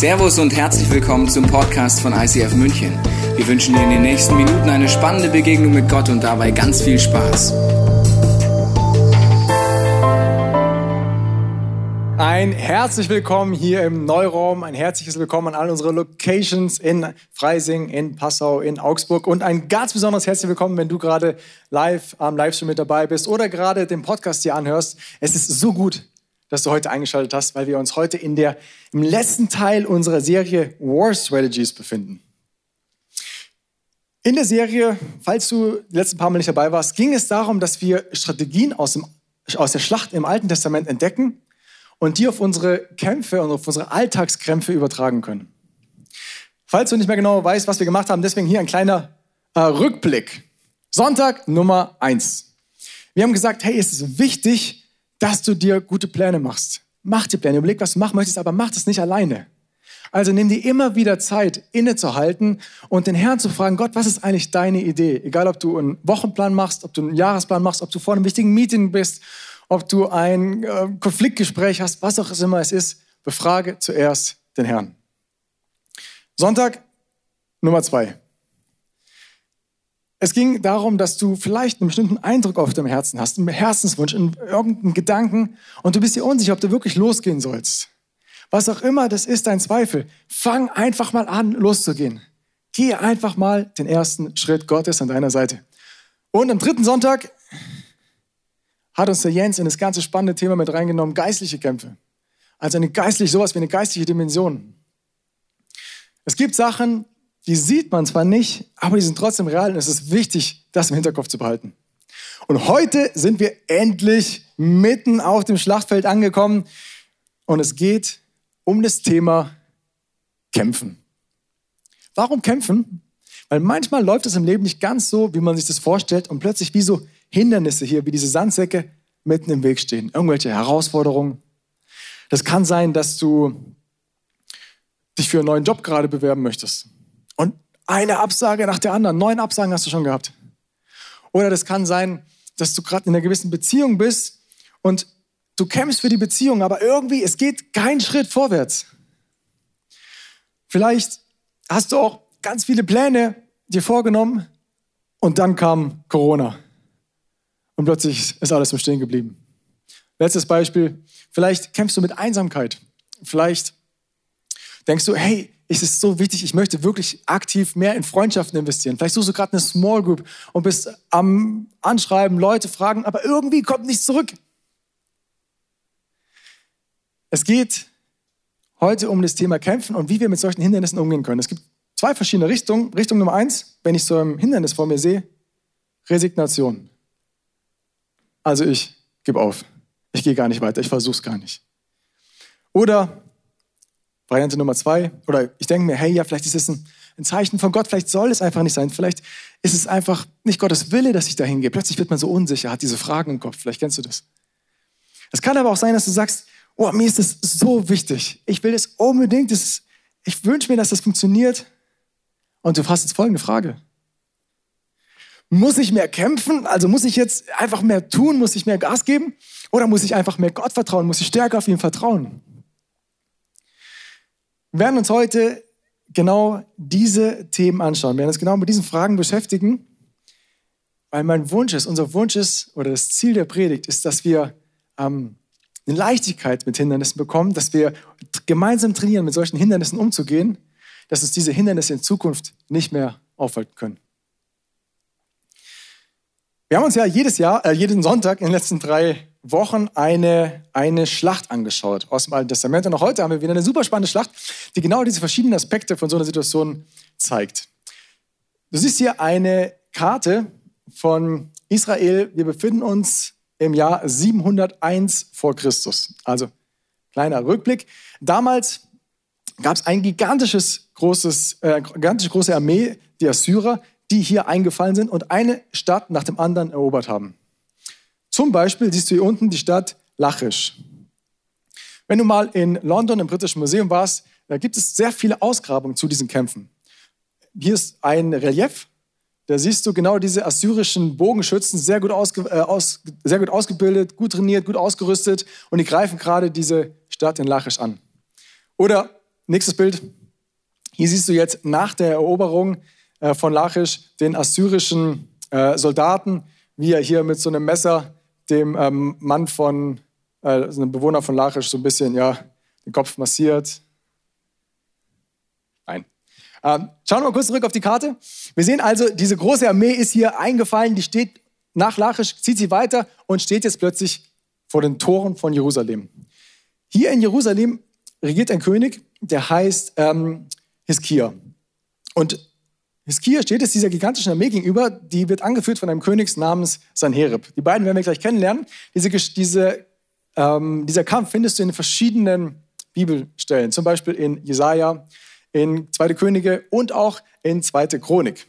Servus und herzlich willkommen zum Podcast von ICF München. Wir wünschen dir in den nächsten Minuten eine spannende Begegnung mit Gott und dabei ganz viel Spaß. Ein herzlich willkommen hier im Neuraum, ein herzliches Willkommen an all unsere Locations in Freising, in Passau, in Augsburg und ein ganz besonderes herzlich Willkommen, wenn du gerade live am Livestream mit dabei bist oder gerade den Podcast hier anhörst. Es ist so gut, dass du heute eingeschaltet hast, weil wir uns heute im letzten Teil unserer Serie War Strategies befinden. In der Serie, falls du die letzten paar Mal nicht dabei warst, ging es darum, dass wir Strategien aus der Schlacht im Alten Testament entdecken und die auf unsere Kämpfe und auf unsere Alltagskämpfe übertragen können. Falls du nicht mehr genau weißt, was wir gemacht haben, deswegen hier ein kleiner Rückblick. Sonntag Nummer 1. Wir haben gesagt, hey, es ist wichtig, dass du dir gute Pläne machst. Mach dir Pläne, überleg, was du machen möchtest, aber mach das nicht alleine. Also nimm dir immer wieder Zeit, innezuhalten und den Herrn zu fragen, Gott, was ist eigentlich deine Idee? Egal, ob du einen Wochenplan machst, ob du einen Jahresplan machst, ob du vor einem wichtigen Meeting bist, ob du ein Konfliktgespräch hast, was auch immer es ist, befrage zuerst den Herrn. Sonntag Nummer 2. Es ging darum, dass du vielleicht einen bestimmten Eindruck auf deinem Herzen hast, einen Herzenswunsch, irgendeinen Gedanken und du bist dir unsicher, ob du wirklich losgehen sollst. Was auch immer das ist, dein Zweifel, fang einfach mal an, loszugehen. Geh einfach mal den ersten Schritt, Gott ist an deiner Seite. Und am dritten Sonntag hat uns der Jens in das ganze spannende Thema mit reingenommen, geistliche Kämpfe. Also sowas wie eine geistliche Dimension. Es gibt Sachen, die sieht man zwar nicht, aber die sind trotzdem real und es ist wichtig, das im Hinterkopf zu behalten. Und heute sind wir endlich mitten auf dem Schlachtfeld angekommen und es geht um das Thema Kämpfen. Warum kämpfen? Weil manchmal läuft es im Leben nicht ganz so, wie man sich das vorstellt und plötzlich wie so Hindernisse hier, wie diese Sandsäcke, mitten im Weg stehen. Irgendwelche Herausforderungen. Das kann sein, dass du dich für einen neuen Job gerade bewerben möchtest. Und eine Absage nach der anderen, 9 Absagen hast du schon gehabt. Oder das kann sein, dass du gerade in einer gewissen Beziehung bist und du kämpfst für die Beziehung, aber irgendwie, es geht kein Schritt vorwärts. Vielleicht hast du auch ganz viele Pläne dir vorgenommen und dann kam Corona. Und plötzlich ist alles im Stehen geblieben. Letztes Beispiel. Vielleicht kämpfst du mit Einsamkeit. Vielleicht denkst du, hey, es ist so wichtig, ich möchte wirklich aktiv mehr in Freundschaften investieren. Vielleicht suchst du gerade eine Small Group und bist am Anschreiben, Leute fragen, aber irgendwie kommt nichts zurück. Es geht heute um das Thema Kämpfen und wie wir mit solchen Hindernissen umgehen können. Es gibt 2 verschiedene Richtungen. Richtung Nummer 1, wenn ich so ein Hindernis vor mir sehe, Resignation. Also ich gebe auf. Ich gehe gar nicht weiter. Ich versuche es gar nicht. Oder Variante Nummer 2. Oder ich denke mir, hey, ja, vielleicht ist es ein Zeichen von Gott. Vielleicht soll es einfach nicht sein. Vielleicht ist es einfach nicht Gottes Wille, dass ich da hingehe. Plötzlich wird man so unsicher, hat diese Fragen im Kopf. Vielleicht kennst du das. Es kann aber auch sein, dass du sagst, oh, mir ist das so wichtig. Ich will das unbedingt. Ich wünsche mir, dass das funktioniert. Und du hast jetzt folgende Frage. Muss ich mehr kämpfen? Also muss ich jetzt einfach mehr tun? Muss ich mehr Gas geben? Oder muss ich einfach mehr Gott vertrauen? Muss ich stärker auf ihn vertrauen? Wir werden uns heute genau diese Themen anschauen. Wir werden uns genau mit diesen Fragen beschäftigen, weil unser Wunsch ist, oder das Ziel der Predigt ist, dass wir eine Leichtigkeit mit Hindernissen bekommen, dass wir gemeinsam trainieren, mit solchen Hindernissen umzugehen, dass uns diese Hindernisse in Zukunft nicht mehr aufhalten können. Wir haben uns ja jeden Sonntag in den letzten 3 Wochen eine Schlacht angeschaut aus dem Alten Testament. Und auch heute haben wir wieder eine super spannende Schlacht, die genau diese verschiedenen Aspekte von so einer Situation zeigt. Du siehst hier eine Karte von Israel. Wir befinden uns im Jahr 701 vor Christus. Also, kleiner Rückblick. Damals gab es eine gigantische Armee, die Assyrer, die hier eingefallen sind und eine Stadt nach dem anderen erobert haben. Zum Beispiel siehst du hier unten die Stadt Lachisch. Wenn du mal in London im Britischen Museum warst, da gibt es sehr viele Ausgrabungen zu diesen Kämpfen. Hier ist ein Relief, da siehst du genau diese assyrischen Bogenschützen, sehr gut ausgebildet, gut trainiert, gut ausgerüstet und die greifen gerade diese Stadt in Lachisch an. Oder Nächstes Bild. Hier siehst du jetzt nach der Eroberung von Lachisch den assyrischen Soldaten, wie er hier mit so einem Messer dem Mann von, so einem Bewohner von Lachisch so ein bisschen, ja, den Kopf massiert. Nein. Schauen wir mal kurz zurück auf die Karte. Wir sehen also, diese große Armee ist hier eingefallen, die steht nach Lachisch, zieht sie weiter und steht jetzt plötzlich vor den Toren von Jerusalem. Hier in Jerusalem regiert ein König, der heißt Hiskia. Und Hiskia steht jetzt dieser gigantischen Armee gegenüber, die wird angeführt von einem König namens Sanherib. Die beiden werden wir gleich kennenlernen. Dieser Kampf findest du in verschiedenen Bibelstellen, zum Beispiel in Jesaja, in Zweite Könige und auch in Zweite Chronik.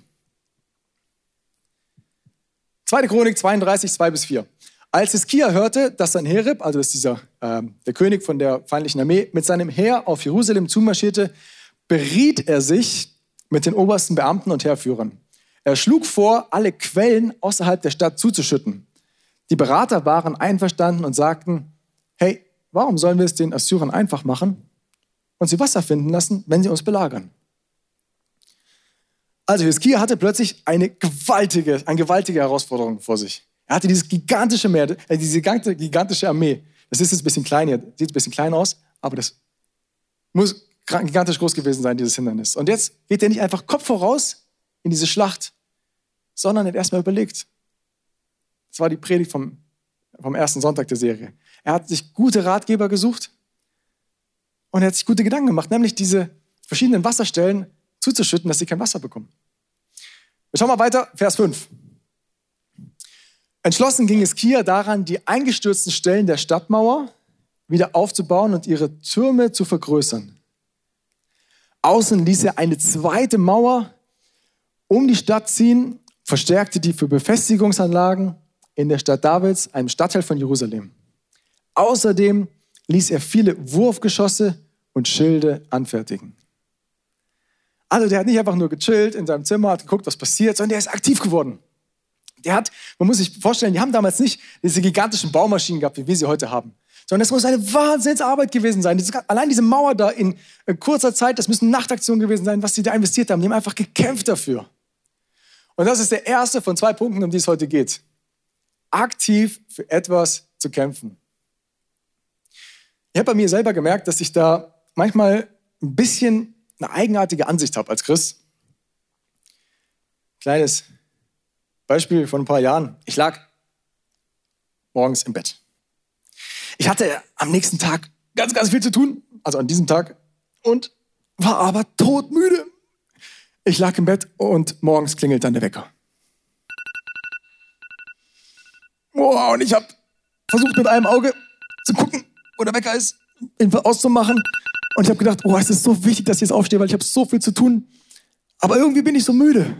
Zweite Chronik 32, 2-4. Als Hiskia hörte, dass Sanherib, also das ist der König von der feindlichen Armee, mit seinem Heer auf Jerusalem zumarschierte, beriet er sich mit den obersten Beamten und Heerführern. Er schlug vor, alle Quellen außerhalb der Stadt zuzuschütten. Die Berater waren einverstanden und sagten, hey, warum sollen wir es den Assyrern einfach machen und sie Wasser finden lassen, wenn sie uns belagern? Also Hiskia hatte plötzlich eine gewaltige Herausforderung vor sich. Er hatte dieses gigantische Meer, diese gigantische Armee. Das ist jetzt ein bisschen klein hier, sieht ein bisschen klein aus, aber das muss gigantisch groß gewesen sein, dieses Hindernis. Und jetzt geht er nicht einfach Kopf voraus in diese Schlacht, sondern er hat erstmal überlegt. Das war die Predigt vom ersten Sonntag der Serie. Er hat sich gute Ratgeber gesucht und er hat sich gute Gedanken gemacht, nämlich diese verschiedenen Wasserstellen zuzuschütten, dass sie kein Wasser bekommen. Wir schauen mal weiter, Vers 5. Entschlossen ging Hiskia daran, die eingestürzten Stellen der Stadtmauer wieder aufzubauen und ihre Türme zu vergrößern. Außen ließ er eine zweite Mauer um die Stadt ziehen, verstärkte die für Befestigungsanlagen in der Stadt Davids, einem Stadtteil von Jerusalem. Außerdem ließ er viele Wurfgeschosse und Schilde anfertigen. Also der hat nicht einfach nur gechillt in seinem Zimmer, hat geguckt, was passiert, sondern der ist aktiv geworden. Man muss sich vorstellen, die haben damals nicht diese gigantischen Baumaschinen gehabt, wie wir sie heute haben, sondern es muss eine Wahnsinnsarbeit gewesen sein. Allein diese Mauer da in kurzer Zeit, das müssen Nachtaktionen gewesen sein, was sie da investiert haben. Die haben einfach gekämpft dafür. Und das ist der erste von 2 Punkten, um die es heute geht. Aktiv für etwas zu kämpfen. Ich habe bei mir selber gemerkt, dass ich da manchmal ein bisschen eine eigenartige Ansicht habe als Christ. Kleines Beispiel von ein paar Jahren. Ich lag morgens im Bett. Ich hatte am nächsten Tag ganz, ganz viel zu tun, also an diesem Tag, und war aber todmüde. Ich lag im Bett und morgens klingelt dann der Wecker. Oh, und ich habe versucht, mit einem Auge zu gucken, wo der Wecker ist, ihn auszumachen. Und ich habe gedacht, oh, es ist so wichtig, dass ich jetzt aufstehe, weil ich habe so viel zu tun. Aber irgendwie bin ich so müde.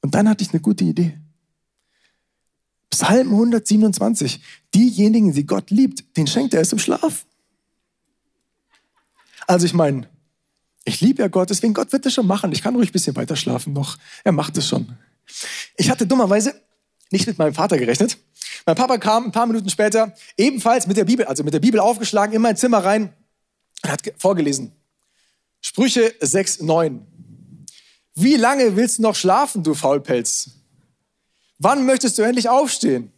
Und dann hatte ich eine gute Idee. Psalm 127. Diejenigen, die Gott liebt, den schenkt er es im Schlaf. Also ich meine, ich liebe ja Gott, deswegen Gott wird das schon machen. Ich kann ruhig ein bisschen weiter schlafen noch. Er macht es schon. Ich hatte dummerweise nicht mit meinem Vater gerechnet. Mein Papa kam ein paar Minuten später, ebenfalls mit der Bibel aufgeschlagen, in mein Zimmer rein und hat vorgelesen. Sprüche 6, 9. Wie lange willst du noch schlafen, du Faulpelz? Wann möchtest du endlich aufstehen?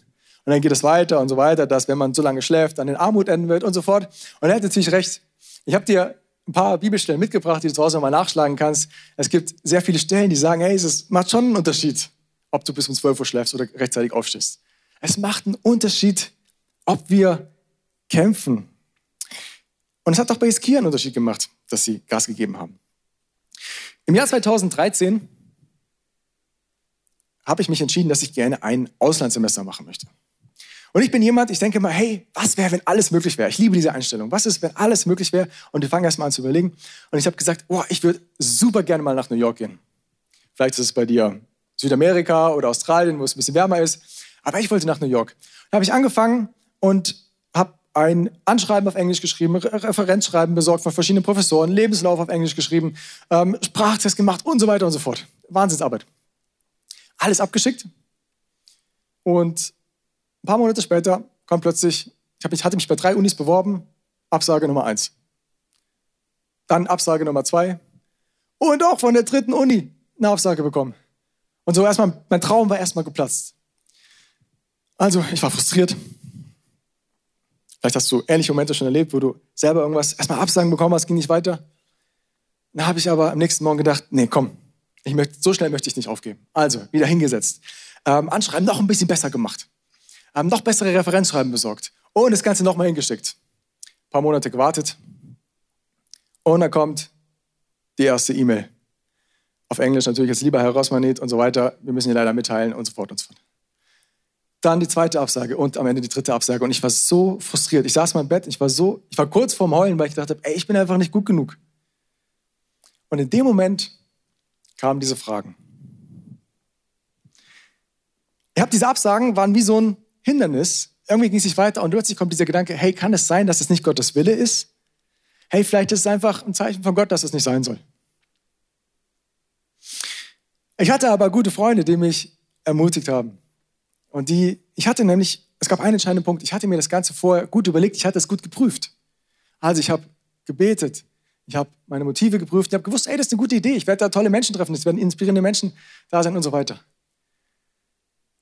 Und dann geht es weiter und so weiter, dass wenn man so lange schläft, dann in Armut enden wird und so fort. Und er hat natürlich recht. Ich habe dir ein paar Bibelstellen mitgebracht, die du zu Hause nochmal nachschlagen kannst. Es gibt sehr viele Stellen, die sagen, hey, es macht schon einen Unterschied, ob du bis um 12 Uhr schläfst oder rechtzeitig aufstehst. Es macht einen Unterschied, ob wir kämpfen. Und es hat auch bei Hiskia einen Unterschied gemacht, dass sie Gas gegeben haben. Im Jahr 2013 habe ich mich entschieden, dass ich gerne ein Auslandssemester machen möchte. Und ich bin jemand, ich denke mal, hey, was wäre, wenn alles möglich wäre? Ich liebe diese Einstellung. Was ist, wenn alles möglich wäre? Und wir fangen erst mal an zu überlegen. Und ich habe gesagt, oh, ich würde super gerne mal nach New York gehen. Vielleicht ist es bei dir Südamerika oder Australien, wo es ein bisschen wärmer ist. Aber ich wollte nach New York. Da habe ich angefangen und habe ein Anschreiben auf Englisch geschrieben, Referenzschreiben besorgt von verschiedenen Professoren, Lebenslauf auf Englisch geschrieben, Sprachtest gemacht und so weiter und so fort. Wahnsinnsarbeit. Alles abgeschickt. Und ein paar Monate später kommt plötzlich, ich hatte mich bei 3 Unis beworben, Absage Nummer 1. Dann Absage Nummer 2. Und auch von der 3. Uni eine Absage bekommen. Und so erstmal, mein Traum war erstmal geplatzt. Also, ich war frustriert. Vielleicht hast du ähnliche Momente schon erlebt, wo du selber irgendwas erstmal Absagen bekommen hast, ging nicht weiter. Dann habe ich aber am nächsten Morgen gedacht, nee, komm, so schnell möchte ich nicht aufgeben. Also, wieder hingesetzt. Anschreiben noch ein bisschen besser gemacht. Noch bessere Referenzschreiben besorgt. Und das Ganze nochmal hingeschickt. Ein paar Monate gewartet. Und dann kommt die erste E-Mail. Auf Englisch natürlich jetzt, lieber Herr Rosmanet und so weiter. Wir müssen hier leider mitteilen und so fort und so fort. Dann die zweite Absage und am Ende die dritte Absage. Und ich war so frustriert. Ich saß in meinem Bett, ich war kurz vorm Heulen, weil ich gedacht habe, ey, ich bin einfach nicht gut genug. Und in dem Moment kamen diese Fragen. Ich habe diese Absagen, waren wie so ein Hindernis. Irgendwie ging es nicht weiter und plötzlich kommt dieser Gedanke, hey, kann es sein, dass es nicht Gottes Wille ist? Hey, vielleicht ist es einfach ein Zeichen von Gott, dass es nicht sein soll. Ich hatte aber gute Freunde, die mich ermutigt haben. Und es gab einen entscheidenden Punkt, ich hatte mir das Ganze vorher gut überlegt, ich hatte es gut geprüft. Also ich habe gebetet, ich habe meine Motive geprüft, ich habe gewusst, ey, das ist eine gute Idee, ich werde da tolle Menschen treffen, es werden inspirierende Menschen da sein und so weiter.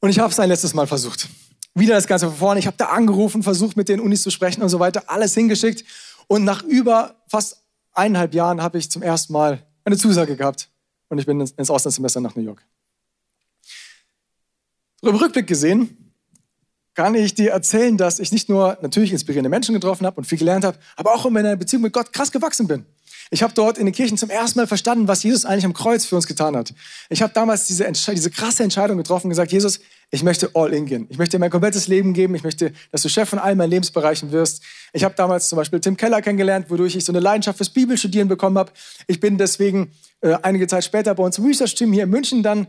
Und ich habe es ein letztes Mal versucht. Wieder das Ganze von vorne, ich habe da angerufen, versucht mit den Unis zu sprechen und so weiter, alles hingeschickt. Und nach über fast 1,5 Jahren habe ich zum ersten Mal eine Zusage gehabt und ich bin ins Auslandssemester nach New York. Im Rückblick gesehen kann ich dir erzählen, dass ich nicht nur natürlich inspirierende Menschen getroffen habe und viel gelernt habe, aber auch in meiner Beziehung mit Gott krass gewachsen bin. Ich habe dort in den Kirchen zum ersten Mal verstanden, was Jesus eigentlich am Kreuz für uns getan hat. Ich habe damals diese krasse Entscheidung getroffen und gesagt, Jesus, ich möchte all in gehen. Ich möchte dir mein komplettes Leben geben. Ich möchte, dass du Chef von all meinen Lebensbereichen wirst. Ich habe damals zum Beispiel Tim Keller kennengelernt, wodurch ich so eine Leidenschaft fürs Bibelstudieren bekommen habe. Ich bin deswegen einige Zeit später bei uns im Research-Team hier in München dann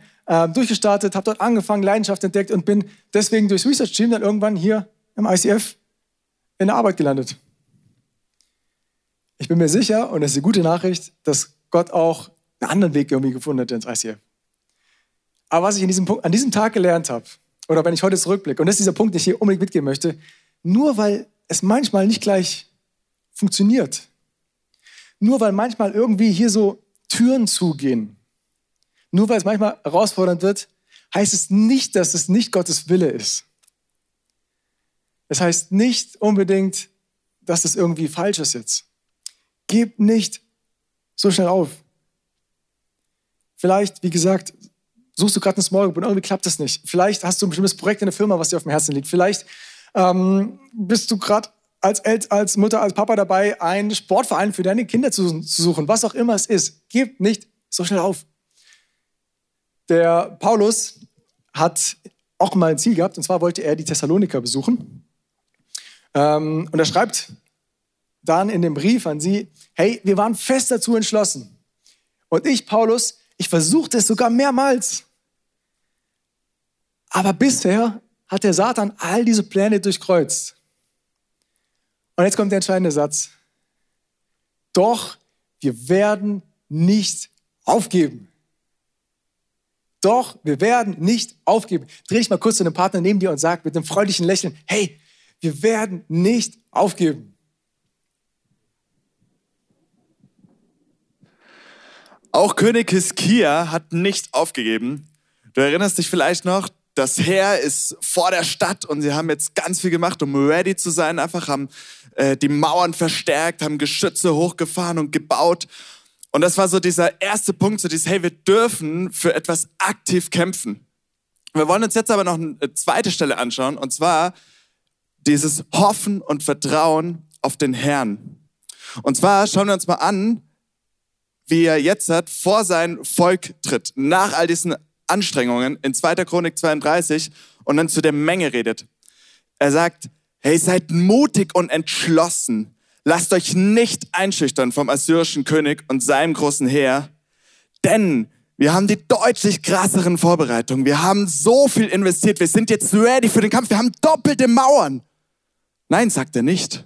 durchgestartet, habe dort angefangen, Leidenschaft entdeckt und bin deswegen durchs Research-Team dann irgendwann hier im ICF in der Arbeit gelandet. Ich bin mir sicher, und das ist die gute Nachricht, dass Gott auch einen anderen Weg irgendwie gefunden hat ins ICF. Aber was ich an diesem Tag gelernt habe, oder wenn ich heute zurückblicke, und das ist dieser Punkt, den ich hier unbedingt mitgeben möchte, nur weil es manchmal nicht gleich funktioniert, nur weil manchmal irgendwie hier so Türen zugehen, nur weil es manchmal herausfordernd wird, heißt es nicht, dass es nicht Gottes Wille ist. Es heißt nicht unbedingt, dass das irgendwie falsch ist jetzt. Gebt nicht so schnell auf. Vielleicht, wie gesagt, suchst du gerade eine Small Group und irgendwie klappt das nicht. Vielleicht hast du ein bestimmtes Projekt in der Firma, was dir auf dem Herzen liegt. Vielleicht bist du gerade als Mutter, als Papa dabei, einen Sportverein für deine Kinder zu suchen. Was auch immer es ist, gebt nicht so schnell auf. Der Paulus hat auch mal ein Ziel gehabt, und zwar wollte er die Thessaloniker besuchen. Und er schreibt dann in dem Brief an sie, hey, wir waren fest dazu entschlossen. Und ich, Paulus, ich versuchte es sogar mehrmals. Aber bisher hat der Satan all diese Pläne durchkreuzt. Und jetzt kommt der entscheidende Satz. Doch wir werden nicht aufgeben. Doch wir werden nicht aufgeben. Dreh dich mal kurz zu einem Partner neben dir und sag mit einem freundlichen Lächeln, hey, wir werden nicht aufgeben. Auch König Hiskia hat nicht aufgegeben. Du erinnerst dich vielleicht noch, das Heer ist vor der Stadt und sie haben jetzt ganz viel gemacht, um ready zu sein. Einfach haben die Mauern verstärkt, haben Geschütze hochgefahren und gebaut. Und das war so dieser erste Punkt, so dieses, hey, wir dürfen für etwas aktiv kämpfen. Wir wollen uns jetzt aber noch eine zweite Stelle anschauen, und zwar dieses Hoffen und Vertrauen auf den Herrn. Und zwar schauen wir uns mal an, wie er jetzt hat, vor sein Volk tritt, nach all diesen Anstrengungen in 2. Chronik 32 und dann zu der Menge redet. Er sagt, hey, seid mutig und entschlossen, lasst euch nicht einschüchtern vom assyrischen König und seinem großen Heer, denn wir haben die deutlich krasseren Vorbereitungen, wir haben so viel investiert, wir sind jetzt ready für den Kampf, wir haben doppelte Mauern. Nein, sagt er nicht.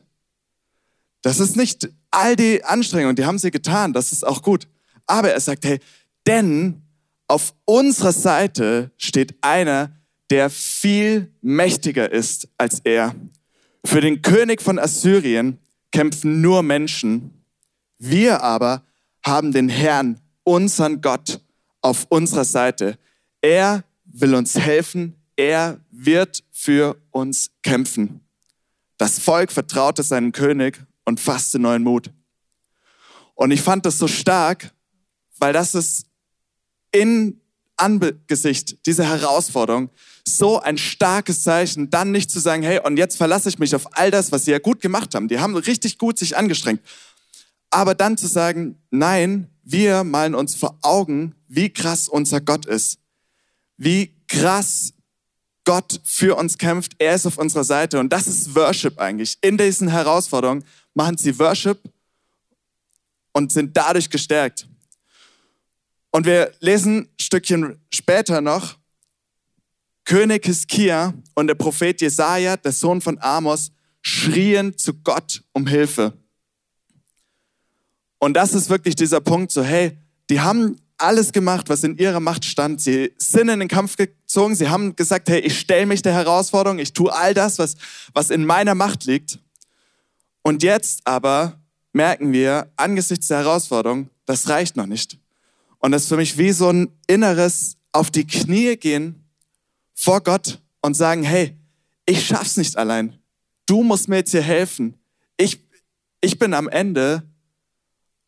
Das ist nicht all die Anstrengungen, die haben sie getan, das ist auch gut. Aber er sagt, hey, denn auf unserer Seite steht einer, der viel mächtiger ist als er. Für den König von Assyrien kämpfen nur Menschen. Wir aber haben den Herrn, unseren Gott, auf unserer Seite. Er will uns helfen. Er wird für uns kämpfen. Das Volk vertraute seinem König und fasste neuen Mut. Und ich fand das so stark, weil das ist in Angesicht dieser Herausforderung so ein starkes Zeichen, dann nicht zu sagen, hey, und jetzt verlasse ich mich auf all das, was sie ja gut gemacht haben. Die haben richtig gut sich angestrengt. Aber dann zu sagen, nein, wir malen uns vor Augen, wie krass unser Gott ist. Wie krass Gott für uns kämpft. Er ist auf unserer Seite. Und das ist Worship eigentlich. In diesen Herausforderungen machen sie Worship und sind dadurch gestärkt. Und wir lesen ein Stückchen später noch, König Hiskia und der Prophet Jesaja, der Sohn von Amos, schrien zu Gott um Hilfe. Und das ist wirklich dieser Punkt, so hey, die haben alles gemacht, was in ihrer Macht stand. Sie sind in den Kampf gezogen, sie haben gesagt, hey, ich stelle mich der Herausforderung, ich tue all das, was in meiner Macht liegt. Und jetzt aber merken wir, angesichts der Herausforderung, das reicht noch nicht. Und das ist für mich wie so ein inneres auf die Knie gehen vor Gott und sagen, hey, ich schaff's nicht allein. Du musst mir jetzt hier helfen. Ich bin am Ende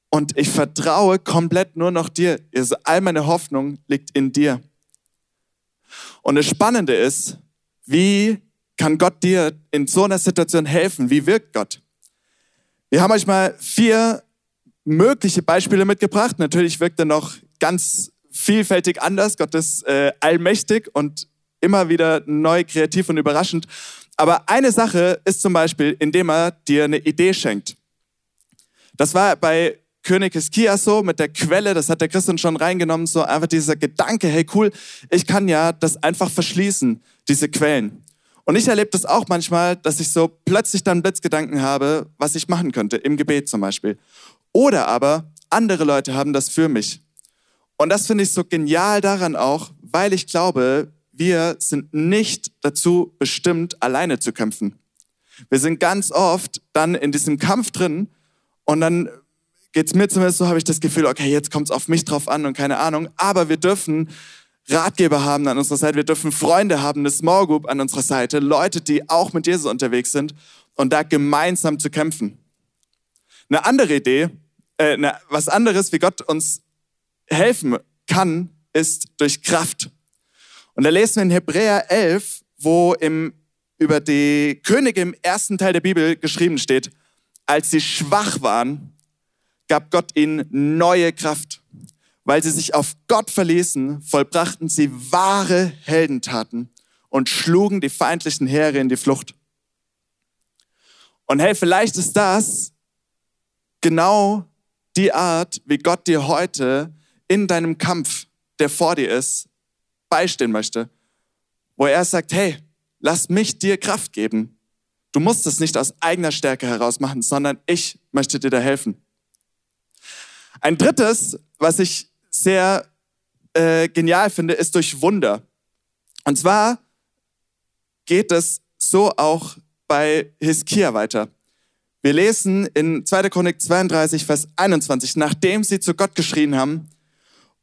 und ich vertraue komplett nur noch dir. Also all meine Hoffnung liegt in dir. Und das Spannende ist, wie kann Gott dir in so einer Situation helfen? Wie wirkt Gott? Wir haben euch mal 4 mögliche Beispiele mitgebracht. Natürlich wirkt er noch ganz vielfältig anders. Gott ist allmächtig und immer wieder neu, kreativ und überraschend. Aber eine Sache ist zum Beispiel, indem er dir eine Idee schenkt. Das war bei König Hiskia so mit der Quelle, das hat der Christian schon reingenommen, so einfach dieser Gedanke, hey cool, ich kann ja das einfach verschließen, diese Quellen. Und ich erlebe das auch manchmal, dass ich so plötzlich dann Blitzgedanken habe, was ich machen könnte, im Gebet zum Beispiel. Oder aber andere Leute haben das für mich. Und das finde ich so genial daran auch, weil ich glaube, wir sind nicht dazu bestimmt, alleine zu kämpfen. Wir sind ganz oft dann in diesem Kampf drin und dann geht es mir zumindest so, habe ich das Gefühl, okay, jetzt kommt es auf mich drauf an und keine Ahnung. Aber wir dürfen Ratgeber haben an unserer Seite, wir dürfen Freunde haben, eine Small Group an unserer Seite, Leute, die auch mit Jesus unterwegs sind und da gemeinsam zu kämpfen. Eine andere Idee, was anderes, wie Gott uns helfen kann, ist durch Kraft. Und da lesen wir in Hebräer 11, wo über die Könige im ersten Teil der Bibel geschrieben steht, als sie schwach waren, gab Gott ihnen neue Kraft. Weil sie sich auf Gott verließen, vollbrachten sie wahre Heldentaten und schlugen die feindlichen Heere in die Flucht. Und hey, vielleicht ist das genau die Art, wie Gott dir heute in deinem Kampf, der vor dir ist, beistehen möchte, wo er sagt, hey, lass mich dir Kraft geben. Du musst es nicht aus eigener Stärke heraus machen, sondern ich möchte dir da helfen. Ein drittes, was ich sehr genial finde, ist durch Wunder. Und zwar geht es so auch bei Hiskia weiter. Wir lesen in 2. Chronik 32, Vers 21, nachdem sie zu Gott geschrien haben,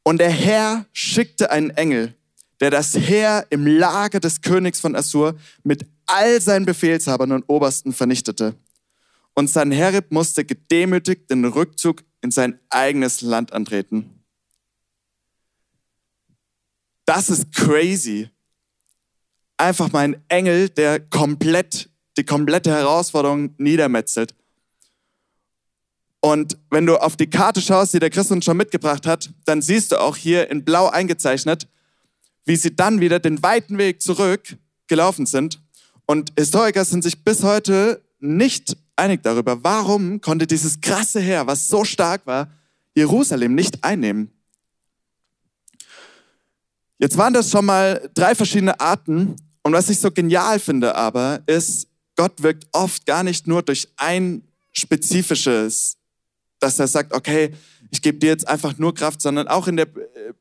und der Herr schickte einen Engel, der das Heer im Lager des Königs von Assur mit all seinen Befehlshabern und Obersten vernichtete. Und Sanherib musste gedemütigt den Rückzug in sein eigenes Land antreten. Das ist crazy. Einfach mal ein Engel, der die komplette Herausforderung niedermetzelt. Und wenn du auf die Karte schaust, die der Christian schon mitgebracht hat, dann siehst du auch hier in blau eingezeichnet, wie sie dann wieder den weiten Weg zurück gelaufen sind. Und Historiker sind sich bis heute nicht einig darüber, warum konnte dieses krasse Heer, was so stark war, Jerusalem nicht einnehmen. Jetzt waren das schon mal 3 verschiedene Arten. Und was ich so genial finde aber, ist, Gott wirkt oft gar nicht nur durch ein spezifisches, dass er sagt, okay, ich gebe dir jetzt einfach nur Kraft, sondern auch in der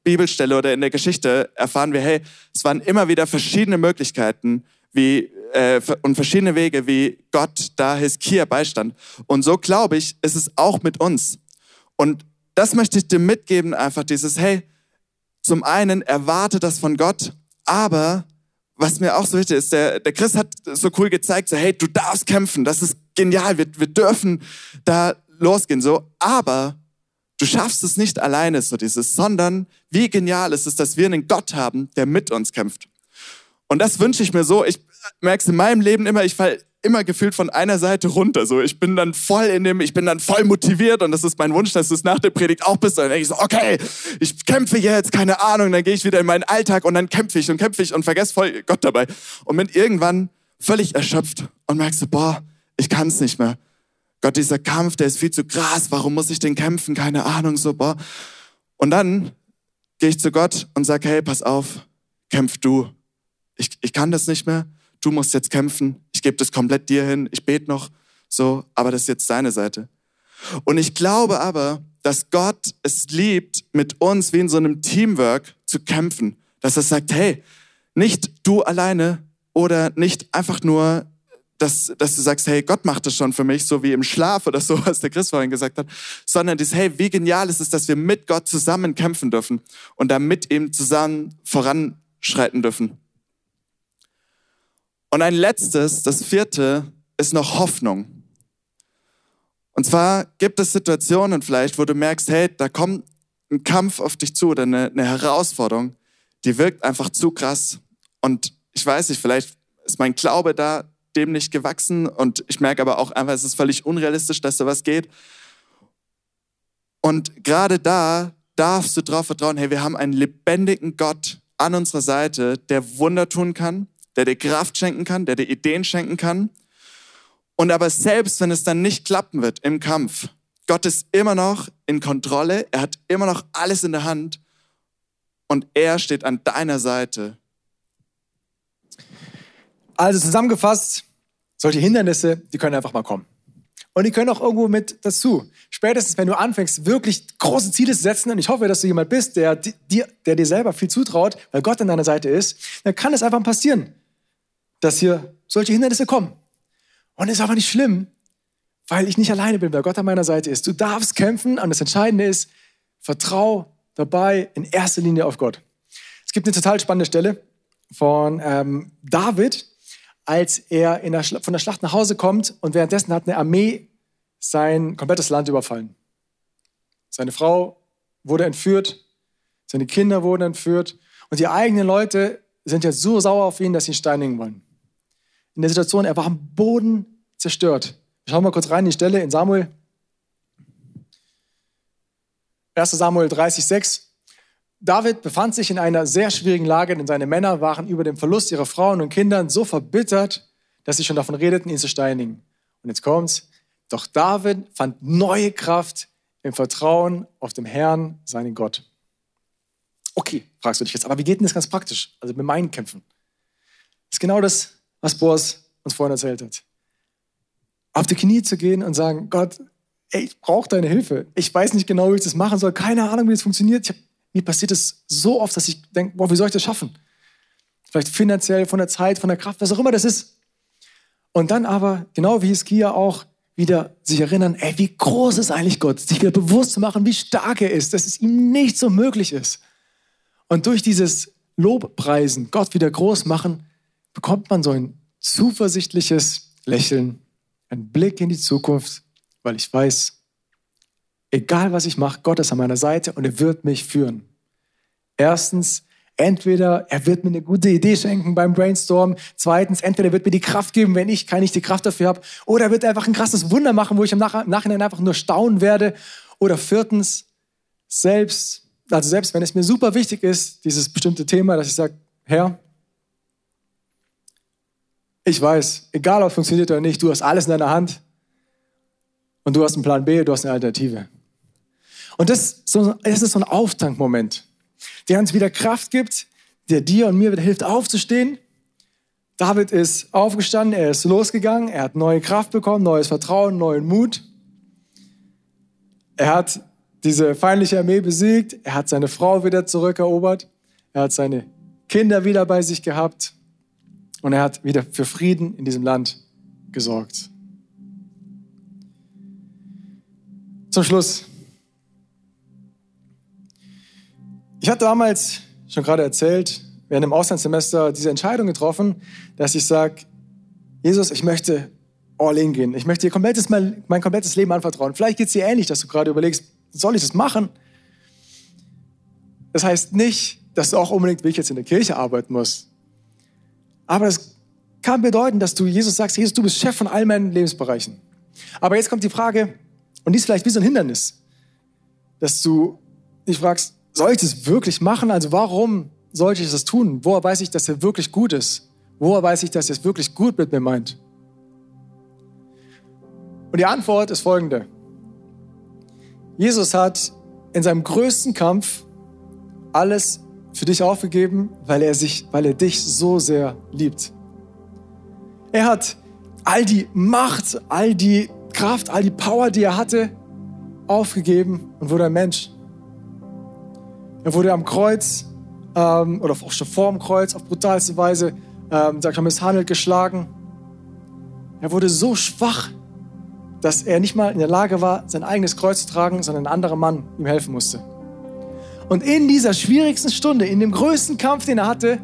Bibelstelle oder in der Geschichte erfahren wir, hey, es waren immer wieder verschiedene Möglichkeiten und verschiedene Wege, wie Gott da Hiskia beistand. Und so, glaube ich, ist es auch mit uns. Und das möchte ich dir mitgeben, einfach dieses, hey, zum einen erwarte das von Gott, aber was mir auch so wichtig ist, der Chris hat so cool gezeigt, so, hey, du darfst kämpfen, das ist genial, wir dürfen da losgehen, so, aber du schaffst es nicht alleine, so dieses, sondern wie genial ist es, dass wir einen Gott haben, der mit uns kämpft. Und das wünsche ich mir so, ich merke es in meinem Leben immer, ich falle immer gefühlt von einer Seite runter, so ich bin dann voll motiviert, und das ist mein Wunsch, dass du es nach der Predigt auch bist, und dann denke ich so, okay, ich kämpfe jetzt, keine Ahnung, dann gehe ich wieder in meinen Alltag und dann kämpfe ich und vergesse voll Gott dabei und bin irgendwann völlig erschöpft und merkst du, boah, ich kann es nicht mehr. Gott, dieser Kampf, der ist viel zu krass, warum muss ich den kämpfen, keine Ahnung, so, boah. Und dann gehe ich zu Gott und sage, hey, pass auf, kämpf du. Ich kann das nicht mehr, du musst jetzt kämpfen, ich gebe das komplett dir hin, ich bete noch, so, aber das ist jetzt deine Seite. Und ich glaube aber, dass Gott es liebt, mit uns wie in so einem Teamwork zu kämpfen, dass er sagt, hey, nicht du alleine oder nicht einfach nur, dass du sagst, hey, Gott macht das schon für mich, so wie im Schlaf oder so, was der Chris vorhin gesagt hat, sondern dieses, hey, wie genial ist es, dass wir mit Gott zusammen kämpfen dürfen und dann mit ihm zusammen voranschreiten dürfen. Und ein letztes, das vierte, ist noch Hoffnung. Und zwar gibt es Situationen vielleicht, wo du merkst, hey, da kommt ein Kampf auf dich zu oder eine Herausforderung, die wirkt einfach zu krass. Und ich weiß nicht, vielleicht ist mein Glaube da dem nicht gewachsen und ich merke aber auch einfach, es ist völlig unrealistisch, dass da was geht. Und gerade da darfst du drauf vertrauen, hey, wir haben einen lebendigen Gott an unserer Seite, der Wunder tun kann, der dir Kraft schenken kann, der dir Ideen schenken kann. Und aber selbst, wenn es dann nicht klappen wird im Kampf, Gott ist immer noch in Kontrolle, er hat immer noch alles in der Hand und er steht an deiner Seite. Also zusammengefasst, solche Hindernisse, die können einfach mal kommen. Und die können auch irgendwo mit dazu. Spätestens, wenn du anfängst, wirklich große Ziele zu setzen, und ich hoffe, dass du jemand bist, der dir selber viel zutraut, weil Gott an deiner Seite ist, dann kann es einfach passieren, dass hier solche Hindernisse kommen. Und es ist aber nicht schlimm, weil ich nicht alleine bin, weil Gott an meiner Seite ist. Du darfst kämpfen, und das Entscheidende ist, vertrau dabei in erster Linie auf Gott. Es gibt eine total spannende Stelle von David, als er von der Schlacht nach Hause kommt, und währenddessen hat eine Armee sein komplettes Land überfallen. Seine Frau wurde entführt, seine Kinder wurden entführt und die eigenen Leute sind jetzt so sauer auf ihn, dass sie ihn steinigen wollen. In der Situation, er war am Boden zerstört. Wir schauen mal kurz rein in die Stelle in Samuel. 1. Samuel 30, 6. David befand sich in einer sehr schwierigen Lage, denn seine Männer waren über den Verlust ihrer Frauen und Kindern so verbittert, dass sie schon davon redeten, ihn zu steinigen. Und jetzt kommt's. Doch David fand neue Kraft im Vertrauen auf den Herrn, seinen Gott. Okay, fragst du dich jetzt, aber wie geht denn das ganz praktisch? Also mit meinen Kämpfen. Das ist genau das, was Boas uns vorhin erzählt hat. Auf die Knie zu gehen und sagen, Gott, ey, ich brauche deine Hilfe. Ich weiß nicht genau, wie ich das machen soll. Keine Ahnung, wie das funktioniert. Mir passiert es so oft, dass ich denke, boah, wie soll ich das schaffen? Vielleicht finanziell, von der Zeit, von der Kraft, was auch immer das ist. Und dann aber, genau wie Hiskia auch, wieder sich erinnern, ey, wie groß ist eigentlich Gott? Sich wieder bewusst zu machen, wie stark er ist, dass es ihm nicht so möglich ist. Und durch dieses Lobpreisen, Gott wieder groß machen, bekommt man so ein zuversichtliches Lächeln, einen Blick in die Zukunft, weil ich weiß, egal was ich mache, Gott ist an meiner Seite und er wird mich führen. Erstens, entweder er wird mir eine gute Idee schenken beim Brainstorm. Zweitens, entweder er wird mir die Kraft geben, wenn ich keine die Kraft dafür habe. Oder er wird einfach ein krasses Wunder machen, wo ich im Nachhinein einfach nur staunen werde. Oder viertens, selbst wenn es mir super wichtig ist, dieses bestimmte Thema, dass ich sage, Herr, ich weiß, egal ob es funktioniert oder nicht, du hast alles in deiner Hand und du hast einen Plan B, du hast eine Alternative. Und das ist so ein Auftankmoment, der uns wieder Kraft gibt, der dir und mir wieder hilft, aufzustehen. David ist aufgestanden, er ist losgegangen, er hat neue Kraft bekommen, neues Vertrauen, neuen Mut. Er hat diese feindliche Armee besiegt, er hat seine Frau wieder zurückerobert, er hat seine Kinder wieder bei sich gehabt und er hat wieder für Frieden in diesem Land gesorgt. Zum Schluss Ich hatte damals schon gerade erzählt, während dem Auslandssemester diese Entscheidung getroffen, dass ich sage, Jesus, ich möchte all in gehen. Ich möchte dir mein komplettes Leben anvertrauen. Vielleicht geht es dir ähnlich, dass du gerade überlegst, soll ich das machen? Das heißt nicht, dass du auch unbedingt, wie ich jetzt in der Kirche arbeiten musst. Aber das kann bedeuten, dass du Jesus sagst, Jesus, du bist Chef von all meinen Lebensbereichen. Aber jetzt kommt die Frage, und die ist vielleicht wie so ein Hindernis, dass du dich fragst, soll ich das wirklich machen? Also warum sollte ich das tun? Woher weiß ich, dass er wirklich gut ist? Woher weiß ich, dass er es wirklich gut mit mir meint? Und die Antwort ist folgende. Jesus hat in seinem größten Kampf alles für dich aufgegeben, weil er dich so sehr liebt. Er hat all die Macht, all die Kraft, all die Power, die er hatte, aufgegeben und wurde ein Mensch. Er wurde am Kreuz oder auch schon vor dem Kreuz auf brutalste Weise misshandelt, geschlagen. Er wurde so schwach, dass er nicht mal in der Lage war, sein eigenes Kreuz zu tragen, sondern ein anderer Mann ihm helfen musste. Und in dieser schwierigsten Stunde, in dem größten Kampf, den er hatte,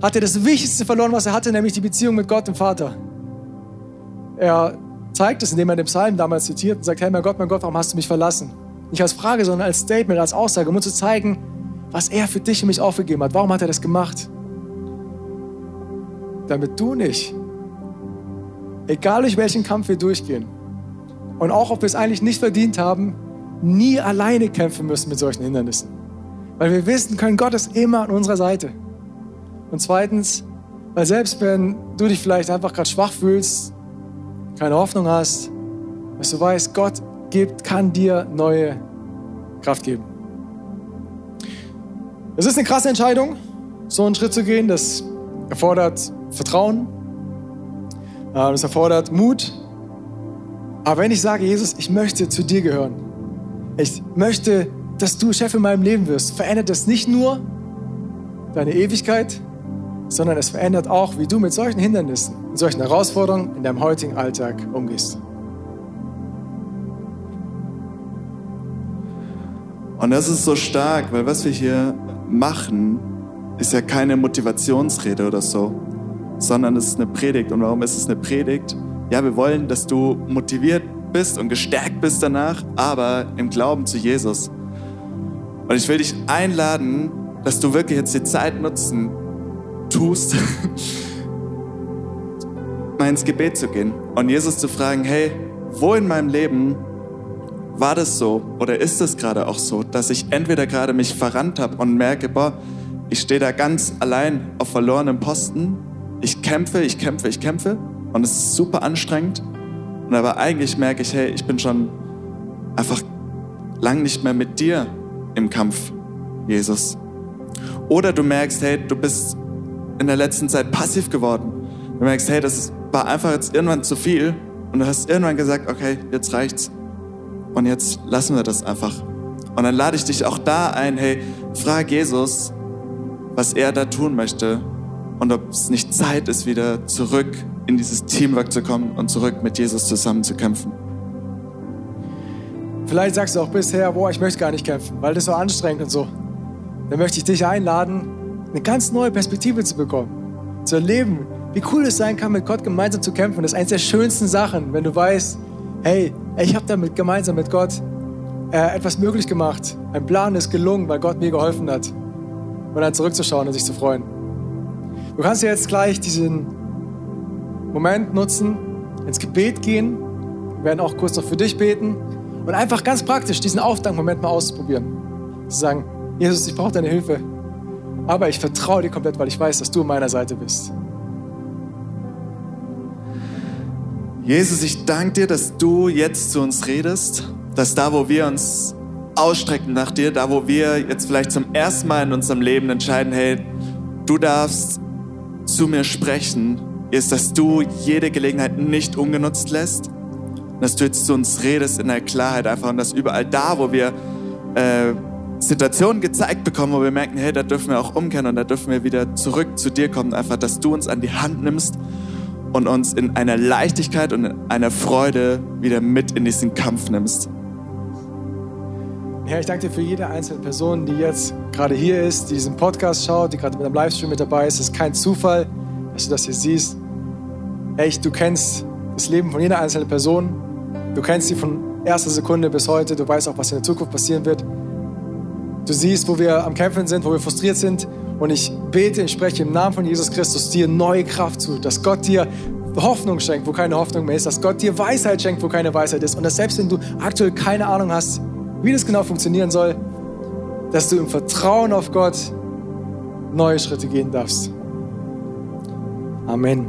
hat er das Wichtigste verloren, was er hatte, nämlich die Beziehung mit Gott, dem Vater. Er zeigt es, indem er den Psalm damals zitiert und sagt, hey, mein Gott, warum hast du mich verlassen? Nicht als Frage, sondern als Statement, als Aussage, um uns zu zeigen, was er für dich und mich aufgegeben hat. Warum hat er das gemacht? Damit du nicht, egal durch welchen Kampf wir durchgehen und auch ob wir es eigentlich nicht verdient haben, nie alleine kämpfen müssen mit solchen Hindernissen. Weil wir wissen können, Gott ist immer an unserer Seite. Und zweitens, weil selbst wenn du dich vielleicht einfach gerade schwach fühlst, keine Hoffnung hast, dass du weißt, Gott kann dir neue Kraft geben. Es ist eine krasse Entscheidung, so einen Schritt zu gehen. Das erfordert Vertrauen, das erfordert Mut. Aber wenn ich sage, Jesus, ich möchte zu dir gehören, ich möchte, dass du Chef in meinem Leben wirst, verändert das nicht nur deine Ewigkeit, sondern es verändert auch, wie du mit solchen Hindernissen, mit solchen Herausforderungen in deinem heutigen Alltag umgehst. Und das ist so stark, weil was wir hier machen, ist ja keine Motivationsrede oder so, sondern es ist eine Predigt. Und warum ist es eine Predigt? Ja, wir wollen, dass du motiviert bist und gestärkt bist danach, aber im Glauben zu Jesus. Und ich will dich einladen, dass du wirklich jetzt die Zeit nutzen tust, mal ins Gebet zu gehen und Jesus zu fragen, hey, wo in meinem Leben war das so oder ist es gerade auch so, dass ich entweder gerade mich verrannt habe und merke, boah, ich stehe da ganz allein auf verlorenem Posten, ich kämpfe und es ist super anstrengend, und aber eigentlich merke ich, hey, ich bin schon einfach lang nicht mehr mit dir im Kampf, Jesus. Oder du merkst, hey, du bist in der letzten Zeit passiv geworden. Du merkst, hey, das war einfach jetzt irgendwann zu viel und du hast irgendwann gesagt, okay, jetzt reicht's. Und jetzt lassen wir das einfach. Und dann lade ich dich auch da ein, hey, frag Jesus, was er da tun möchte und ob es nicht Zeit ist, wieder zurück in dieses Teamwork zu kommen und zurück mit Jesus zusammen zu kämpfen. Vielleicht sagst du auch bisher, boah, ich möchte gar nicht kämpfen, weil das so anstrengend und so. Dann möchte ich dich einladen, eine ganz neue Perspektive zu bekommen, zu erleben, wie cool es sein kann, mit Gott gemeinsam zu kämpfen. Das ist eines der schönsten Sachen, wenn du weißt, hey, ich habe damit gemeinsam mit Gott etwas möglich gemacht. Ein Plan ist gelungen, weil Gott mir geholfen hat. Und dann zurückzuschauen und sich zu freuen. Du kannst ja jetzt gleich diesen Moment nutzen, ins Gebet gehen. Wir werden auch kurz noch für dich beten. Und einfach ganz praktisch diesen Aufdankmoment mal auszuprobieren. Zu sagen, Jesus, ich brauche deine Hilfe. Aber ich vertraue dir komplett, weil ich weiß, dass du an meiner Seite bist. Jesus, ich danke dir, dass du jetzt zu uns redest, dass da, wo wir uns ausstrecken nach dir, da, wo wir jetzt vielleicht zum ersten Mal in unserem Leben entscheiden, hey, du darfst zu mir sprechen, ist, dass du jede Gelegenheit nicht ungenutzt lässt, dass du jetzt zu uns redest in der Klarheit einfach und dass überall da, wo wir Situationen gezeigt bekommen, wo wir merken, hey, da dürfen wir auch umkehren und da dürfen wir wieder zurück zu dir kommen, einfach, dass du uns an die Hand nimmst und uns in einer Leichtigkeit und in einer Freude wieder mit in diesen Kampf nimmst. Herr, ich danke dir für jede einzelne Person, die jetzt gerade hier ist, die diesen Podcast schaut, die gerade mit einem Livestream mit dabei ist. Es ist kein Zufall, dass du das hier siehst. Echt, du kennst das Leben von jeder einzelnen Person. Du kennst sie von erster Sekunde bis heute. Du weißt auch, was in der Zukunft passieren wird. Du siehst, wo wir am Kämpfen sind, wo wir frustriert sind. Und ich bete, ich spreche im Namen von Jesus Christus dir neue Kraft zu, dass Gott dir Hoffnung schenkt, wo keine Hoffnung mehr ist, dass Gott dir Weisheit schenkt, wo keine Weisheit ist und dass selbst wenn du aktuell keine Ahnung hast, wie das genau funktionieren soll, dass du im Vertrauen auf Gott neue Schritte gehen darfst. Amen.